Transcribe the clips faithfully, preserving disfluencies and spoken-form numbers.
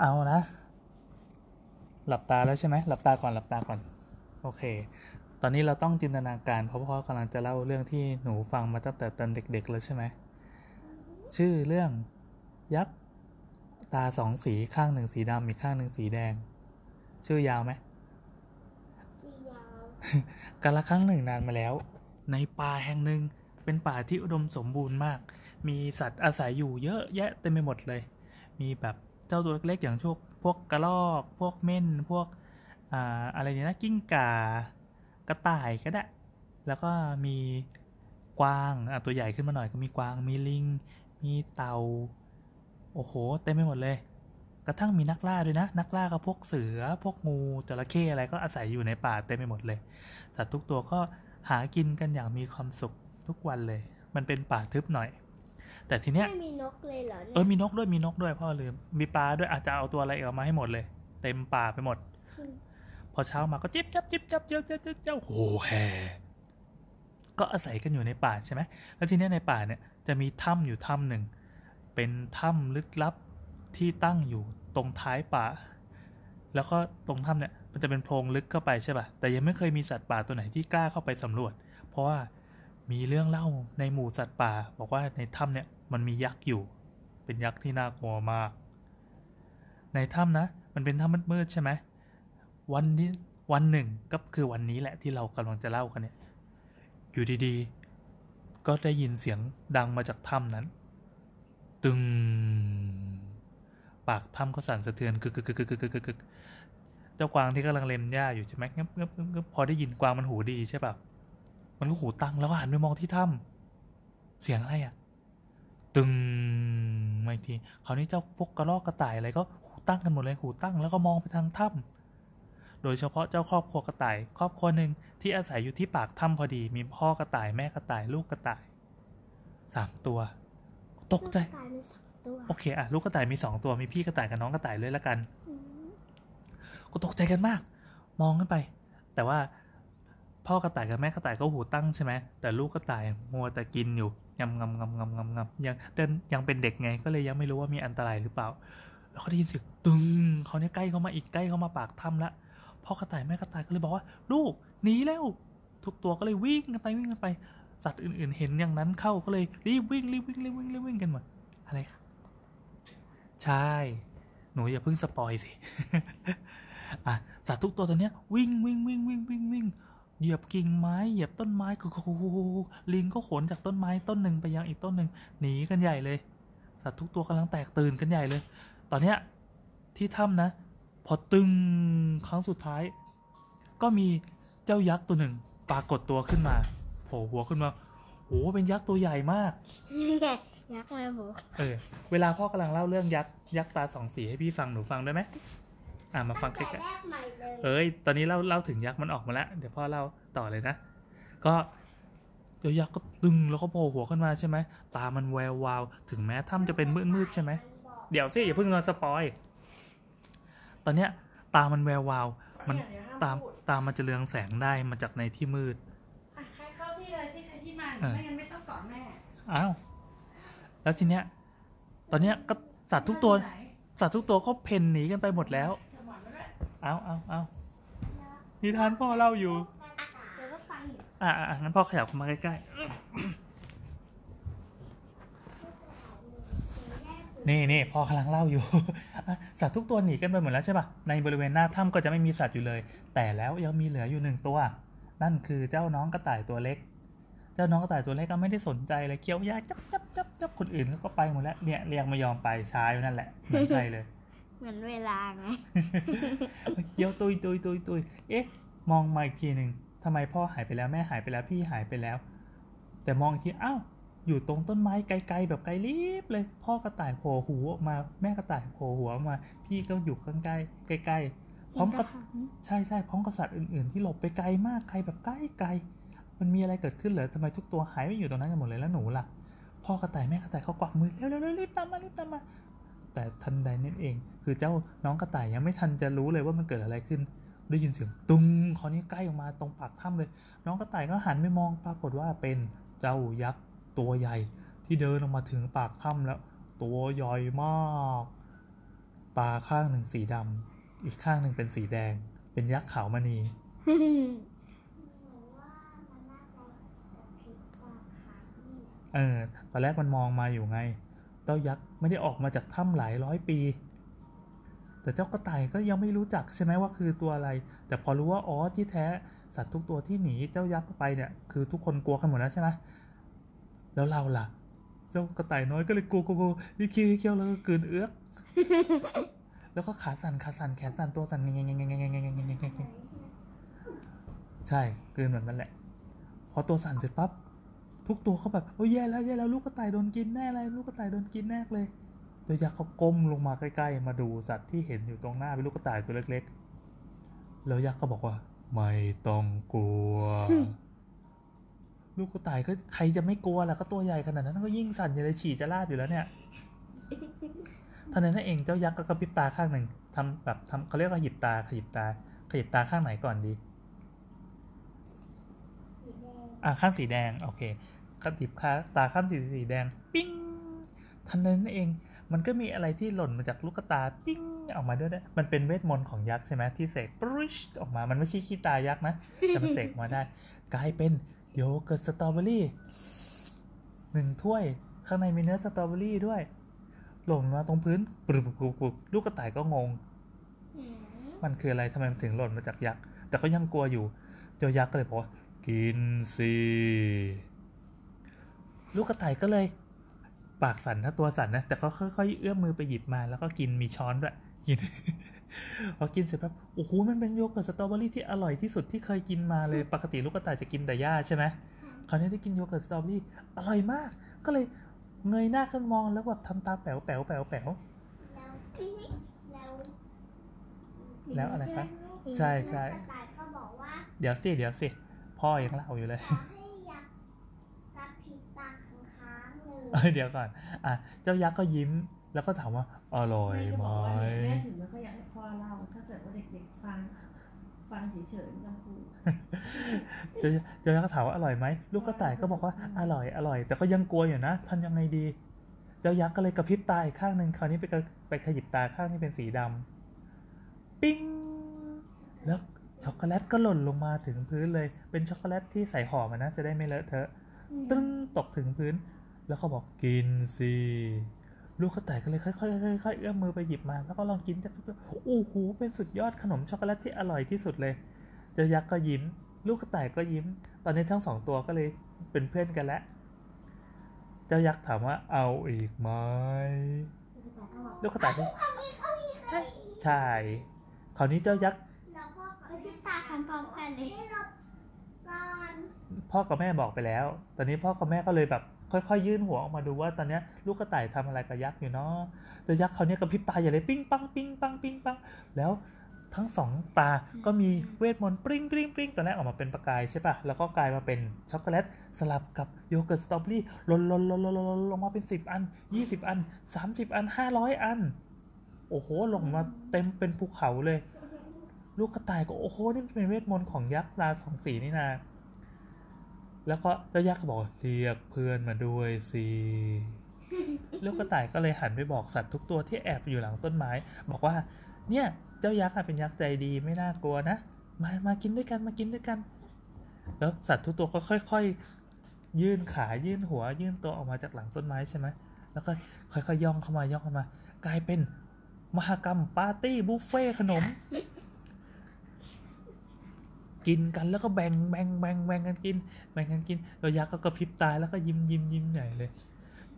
เอานะหลับตาแล้วใช่ไหมหลับตาก่อนหลับตาก่อนโอเคตอนนี้เราต้องจินตนาการเพราะพ่อกำลังจะเล่าเรื่องที่หนูฟังมาตั้งแต่ตอนเด็กๆแล้วใช่ไหมชื่อเรื่องยักษ์ตาสองสีข้างหนึ่งสีดำอีกข้างหนึ่งสีแดงชื่อยาวไหมยาว กันละครั้งหนึ่งนานมาแล้วในป่าแห่งหนึ่งเป็นป่าที่อุดมสมบูรณ์มากมีสัตว์อาศัยอยู่เยอะแยะเต็มไปหมดเลยมีแบบเจ้าตัวเล็กๆอย่างพวกกระรอกพวกเม่นพวก อ่า อะไรเนี่ยนะกิ้งก่ากระต่ายก็ได้แล้วก็มีกวางอ่ะตัวใหญ่ขึ้นมาหน่อยก็มีกวางมีลิงมีเต่าโอ้โหเต็มไปหมดเลยกระทั่งมีนักล่าด้วยนะนักล่ากับพวกเสือพวกงูจระเข้อะไรก็อาศัยอยู่ในป่าเต็มไปหมดเลยสัตว์ทุกตัวก็หากินกันอย่างมีความสุขทุกวันเลยมันเป็นป่าทึบหน่อยแต่ทีเนี้ยไม่มีนกเลยเหรอเออมีนกด้วยมีนกด้วยพ่อลืมมีปลาด้วยอาจจะเอาตัวอะไรออกมาให้หมดเลยเต็มป่าไปหมดพอเช้ามาก็จิ๊บจับจิ๊บจับเจ้าเจ้าเจ้าโอ้แห่ก็อาศัยกันอยู่ในป่าใช่ไหมแล้วทีเนี้ยในป่าเนี่ยจะมีถ้ำอยู่ถ้ำหนึ่งเป็นถ้ำลึกลับที่ตั้งอยู่ตรงท้ายป่าแล้วก็ตรงถ้ำเนี่ยมันจะเป็นโพรงลึกเข้าไปใช่ป่ะแต่ยังไม่เคยมีสัตว์ป่าตัวไหนที่กล้าเข้าไปสำรวจเพราะว่ามีเรื่องเล่าในหมู่สัตว์ป่าบอกว่าในถ้ำเนี่ยมันมียักษ์อยู่เป็นยักษ์ที่น่ากลัวมากในถ้ำนะมันเป็นถ้ำมืดๆใช่ไหมวันนี้วันหนึ่งก็คือวันนี้แหละที่เรากำลังจะเล่ากันเนี่ยอยู่ดีๆก็ได้ยินเสียงดังมาจากถ้ำนั้นตึงปากถ้ำก็สั่นสะเทือนกึกกึกกึกกึกกึกเจ้ากวางที่กำลังเล็มหญ้าอยู่ใช่ไหมเงบเงบเงบพอได้ยินกวางมันหูดีใช่ป่ะมันก็หูตั้งแล้วก็หันไปมองที่ถ้ำเสียงอะไรอ่ะตึงไม่ทีคราวนี้เจ้าพวกกระรอกกระต่ายอะไรก็หูตั้งกันหมดเลยหูตั้งแล้วก็มองไปทางถ้ำโดยเฉพาะเจ้าครอบครัวกระต่ายครอบครัวหนึ่งที่อาศัยอยู่ที่ปากถ้ำพอดีมีพ่อกระต่ายแม่กระต่ายลูกกระต่ายสามตัวตกใจโอเคอะลูกกระต่ายมีสองตัวมีพี่กระต่ายกับน้องกระต่ายเลยละกันก็ตกใจกันมากมองขึ้นไปแต่ว่าพ่อกระต่ายกับแม่กระต่ายก็หูตั้งใช่ไหมแต่ลูกกระต่ายมัวแต่กินอยู่งำงำงำงำงำงำยังเดินยังเป็นเด็กไงก็เลยยังไม่รู้ว่ามีอันตรายหรือเปล่าแล้วเขาได้ยินเสียงตึงเขาเนี่ยใกล้เข้ามาอีกใกล้เข้ามาปากถ้ำละพ่อกระต่ายแม่กระต่ายก็เลยบอกว่าลูกหนีเร็วทุกตัวก็เลยวิ่งกันไปวิ่งกันไปสัตว์อื่นๆเห็นอย่างนั้นเข้าก็เลยรีบวิ่งรีบวิ่งรีบวิ่งรีบวิ่งกันหมดอะไรใช่หนูอย่าเพิ่งสปอยสิ อ่ะสัตว์ทุกตัวตัวเนี้ยวิ่งวิ่งวิ่งวิ่งวิ่งวิ่งเหยียบกิ่งไม้เหยียบต้นไม้ก็ลิงก็ขนจากต้นไม้ต้นหนึ่งไปยังอีกต้นหนึ่งหนีกันใหญ่เลยสัตว์ทุกตัวกำลังแตกตื่นกันใหญ่เลยตอนเนี้ยที่ถ้ำนะพอตึงครั้งสุดท้ายก็มีเจ้ายักษ์ตัวหนึ่งปรากฏตัวขึ้นมาโผล่หัวขึ้นมาโอ้เป็นยักษ์ตัวใหญ่มากยักษ์มาโผล่เออเวลาพ่อกำลังเล่าเรื่องยักษ์ยักษ์ตาสองสีให้พี่ฟังหนูฟังได้ไหมอ่ะมาฟังกันเอ้ยตอนนี้เล่าเล่าถึงยักษ์มันออกมาแล้วเดี๋ยวพ่อเล่าต่อเลยนะก็เดี๋ยวยักษ์ก็ตึงแล้วก็โผล่หัวขึ้นมาใช่ไหมตามันแวววาวถึงแม้ถ้ำจะเป็นมืดๆใช่ไหมเดี๋ยวสิอย่าเพิ่งนอนสปอยตอนเนี้ยตามันแวววาวมันตาตามันจะเรืองแสงได้มาจากในที่มืดใครเข้าที่เลยที่ใครที่มันไม่งั้นไม่ต้องกอดแม่อ้าวแล้วทีเนี้ยตอนเนี้ยก็สัตว์ทุกตัวสัตว์ทุกตัวก็เพ่นหนีกันไปหมดแล้วเอาเอาเอานิทานพ่อเล่าอยู่อ่ะอ่ะงั้นพ่อขยับเข้ามาใกล้ๆนี่นี่พ่อกำลังเล่าอยู่สัตว์ทุกตัวหนีกันไปหมดแล้วใช่ป่ะในบริเวณหน้าถ้ำก็จะไม่มีสัตว์อยู่เลยแต่แล้วยังมีเหลืออยู่หนึ่งตัวนั่นคือเจ้าน้องกระต่ายตัวเล็กเจ้าน้องกระต่ายตัวเล็กก็ไม่ได้สนใจเลยเคี้ยวยาจับจับจับจับคนอื่นก็ไปหมดแล้วเนี่ยเรียกไม่ยอมไปช้าอยู่นั่นแหละไม่ใช่เลยเหมือนเวลาไงเดี๋ยวตุยตุยตุยตุยเอ๊ะมองมาอีกทีหนึ่งทำไมพ่อหายไปแล้วแม่หายไปแล้วพี่หายไปแล้วแต่มองอีกทีอ้าวอยู่ตรงต้นไม้ไกลๆแบบไกลลิบเลยพ่อกระต่ายโผล่หัวออกมาแม่กระต่ายโผล่หัวออกมาพี่ก็อยู่ข้างใกล้ใกล้ๆพร้อมกับใช่ใช่พร้อมกับสัตว์อื่นๆที่หลบไปไกลมากไกลแบบใกล้ไกลมันมีอะไรเกิดขึ้นเหรอทำไมทุกตัวหายไปอยู่ตรงนั้นกันหมดเลยแล้วหนูล่ะพ่อกระต่ายแม่กระต่ายเขากวักมือเร็วเร็วเร็วรีบตามมารีบตามมาแต่ทันใดนั่นเองคือเจ้าน้องกระต่ายยังไม่ทันจะรู้เลยว่ามันเกิดอะไรขึ้นได้ยินเสียงตุ้งคราวนี้ใกล้ออกมาตรงปากถ้ำเลยน้องกระต่ายก็หันไปมองปรากฏว่าเป็นเจ้ายักษ์ตัวใหญ่ที่เดินออกมาถึงปากถ้ำแล้วตัวใหญ่มาก ปลาข้างหนึ่งสีดำอีกข้างหนึ่งเป็นสีแดงเป็นยักษ์ขาวมณีเออตอนแรกมันมองมาอยู่ไงเจ้ายักษ์ไม่ได้ออกมาจากถ้ำหลายร้อยปีแต่เจ้ากระต่ายก็ยังไม่รู้จักใช่ไหมว่าคือตัวอะไรแต่พอรู้ว่าอ๋อที่แท้สัตว์ทุกตัวที่หนีเจ้ายักษ์ไปเนี่ยคือทุกคนกลัวกันหมดแล้วใช่ไหมแล้วเราล่ะเจ้ากระต่ายน้อยก็เลยกลัวกลัวรีบเคี้ยวเคี้ยวแล้วก็กลืนเอื้อกแล้วก็ขาสั่นขาสั่นแขนสั่นตัวสั่นเงี้ยเงี้ยเงี้ยเงี้ยเงี้ยเงี้ยเงี้ยใช่กลืนเหมือนนั่นแหละพอตัวสั่นเสร็จปั๊บทุกตัวเขาแบบโอ้ยแย่แล้วแย่แล้วลูกกระต่ายโดนกินแน่เลยลูกกระต่ายโดนกินแน่เลยเจ้ายักษ์เขาก้มลงมาใกล้ๆมาดูสัตว์ที่เห็นอยู่ตรงหน้าเป็นลูกกระต่ายตัวเล็กๆแล้วยักษ์ก็บอกว่าไม่ต้องกลัวลูกกระต่ายก็ใครจะไม่กลัวล่ะก็ตัวใหญ่ขนาดนั้นก็ยิ่งสั่นเลยฉี่จะลาดอยู่แล้วเนี่ยทันใดนั้นเองเจ้ายักษ์ก็กระพริบตาข้างหนึ่งทำแบบทำเขาเรียกว่าขยิบตาขยิบตาขยิบตาข้างไหนก่อนดีอ่ะข้างสีแดงโอเคกระติบค้าตาข้างสีสีแดงปิ้งทันใดนั้นเองมันก็มีอะไรที่หล่นมาจากลูกตาปิ้งออกมาด้วยนะมันเป็นเวทมนต์ของยักษ์ใช่ไหมที่เสกปริชออกมามันไม่ใช่ขี้ตายักษ์นะแต่มันเสกมาได้กลายเป็นโยเกิร์ตสตรอเบอรี่หนึ่งถ้วยข้างในมีเนื้อสตรอเบอรี่ด้วยหล่นมาตรงพื้นปรึบปรึบปรึบลูกกระต่ายก็งงมันคืออะไรทำไมมันถึงหล่นมาจากยักษ์แต่ก็ยังกลัวอยู่เจ้ายักษ์ก็เลยบอกว่ากินสิลูกกระต่ายก็เลยปากสั่นนะตัวสั่นนะแต่ก็ค่อยๆเอื้อมมือไปหยิบมาแล้วก็กินมีช้อนด้วยกินพอกินเสร็จปั๊บโอ้โหมันเป็นโยเกิร์ตสตรอเบอรี่ที่อร่อยที่สุดที่เคยกินมาเลยปกติลูกกระต่ายจะกินแต่หญ้าใช่ไหมคราวนี้ได้กินโยเกิร์ตสตรอเบอรี่อร่อยมากก็เลยเงยหน้าขึ้นมองแล้วแบบทำตาแป๋วแป๋วแป๋วแป๋วแล้วอะไรคะใช่ใช่เดี๋ยวสิเดี๋ยวสิพ่อยังเล่าอยู่เลยเดี๋ยวก่อนอ่ะเจ้ายักษ์ก็ยิ้มแล้วก็ถามว่าอร่อยไหมแม่ถึงแล้วก็อยากให้พ่อเล่าถ้าเกิดว่าเด็กๆฟังฟังเฉยๆต้องพูดเจ้ายักษ์ก็ถามว่าอร่อยไหมลูกกระต่ายก็บอกว่าอร่อยอร่อยแต่ก็ยังกลัวอยู่นะทำยังไงดีเจ้ายักษ์ก็เลยกระพริบตาอีกข้างนึงคราวนี้ไปไปขยิบตาข้างที่เป็นสีดำปิ้งแล้วช็อกโกแลตก็หล่นลงมาถึงพื้นเลยเป็นช็อกโกแลตที่ใส่ห่อมานะจะได้ไม่เลอะเทอะตึ้งตกถึงพื้นแล้วเขาบอกกินสิลูกกระต่ายก็เลยค่อยๆเอื้อมมือไปหยิบมาแล้วก็ลองกินจากโอ้โหเป็นสุดยอดขนมช็อกโกแลตที่อร่อยที่สุดเลยเจ้ายักษ์ก็ยิ้มลูกกระต่ายก็ยิ้มตอนนี้ทั้งสองตัวก็เลยเป็นเพื่อนกันแล้วเจ้ายักษ์ถามว่าเอาอีกไหมลูกกระต่ายก็ใช่ใช่คราวนี้เจ้ายักษ์พ่อกับแม่บอกไปแล้วตอนนี้พ่อกับแม่ก็เลยแบบค่อยๆยื่นหัวออกมาดูว่าตอนนี้ลูกกระต่ายทำอะไรกับยักษ์อยู่เนาะแต่ยักษ์เขาเนี่ยกระพริบตาใหญ่เลยปิ้งปังปิ้งปังปิ้งปังแล้วทั้งสองตาก็มีเวทมนต์ปริ้งปริ้งปริ้งตอนแรกออกมาเป็นประกายใช่ป่ะแล้วก็กลายมาเป็นช็อกโกแลตสลับกับโยเกิร์ตสตรอเบอรี่ลนลนลนลนลงมาเป็นสิบอันยี่สิบอันสามสิบอันห้าร้อยอันโอ้โหลงมาเต็มเป็นภูเขาเลยลูกกระต่ายก็โอ้โหนี่เป็นเวทมนต์ของยักษ์ราสองสีนี่นาแล้วก็เจ้ายักษ์ก็บอกเรียกเพื่อนมาด้วยสิลูกกระต่ายก็เลยหันไปบอกสัตว์ทุกตัวที่แอบอยู่หลังต้นไม้บอกว่าเนี่ยเจ้ายักษ์เป็นยักษ์ใจดีไม่น่ากลัวนะมามากินด้วยกันมากินด้วยกันแล้วสัตว์ทุกตัวก็ค่อยๆยื่นขายื่นหัวยื่นตัวออกมาจากหลังต้นไม้ใช่ไหมแล้วก็ค่อยๆย่องเข้ามาย่องเข้ามากลายเป็นมหกรรมปาร์ตี้บุฟเฟ่ขนมกินกันแล้วก็แบ่งแบ่งแบ่งแบ่งกันกินแบ่งกันกินเจ้ายักษ์ก็กระพริบตาแล้วก็ยิ้มยิ้มยิ้มใหญ่เลย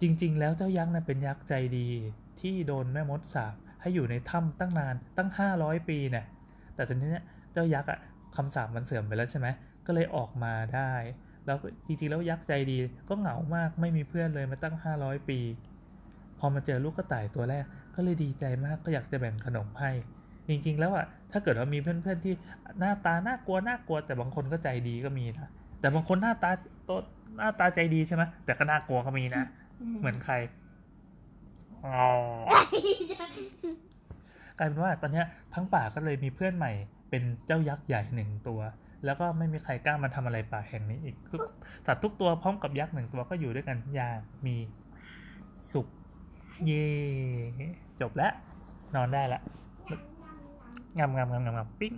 จริงๆแล้วเจ้ายักษ์น่ะเป็นยักษ์ใจดีที่โดนแม่มดสาปให้อยู่ในถ้ำตั้งนานตั้งห้าร้อยปีเนี่ยแต่ตอนนี้เนี่ยเจ้ายักษ์อ่ะคำสาปมันเสื่อมไปแล้วใช่ไหมก็เลยออกมาได้แล้วจริงๆแล้วยักษ์ใจดีก็เหงามากไม่มีเพื่อนเลยมาตั้งห้าร้อยปีพอมาเจอลูกกระต่ายตัวแรกก็เลยดีใจมากก็อยากจะแบ่งขนมให้จริงๆแล้วอ่ะถ้าเกิดว่ามีเพื่อนๆที่หน้าตาน่ากลัวน่ากลัวแต่บางคนก็ใจดีก็มีนะแต่บางคนหน้าตาโตหน้าตาใจดีใช่ไหมแต่ก็น่ากลัวก็มีนะเหมือนใครกลายเป็นว่าตอนนี้ทั้งป่าก็เลยมีเพื่อนใหม่เป็นเจ้ายักษ์ใหญ่หนึ่งตัวแล้วก็ไม่มีใครกล้ามาทำอะไรป่าแห่งนี้อีกสัตว์ทุกตัวพร้อมกับยักษ์หนึ่งตัวก็อยู่ด้วยกันอย่างมีสุขเย่จบแล้ว นอนได้ละงามงามงามงามปิ้ง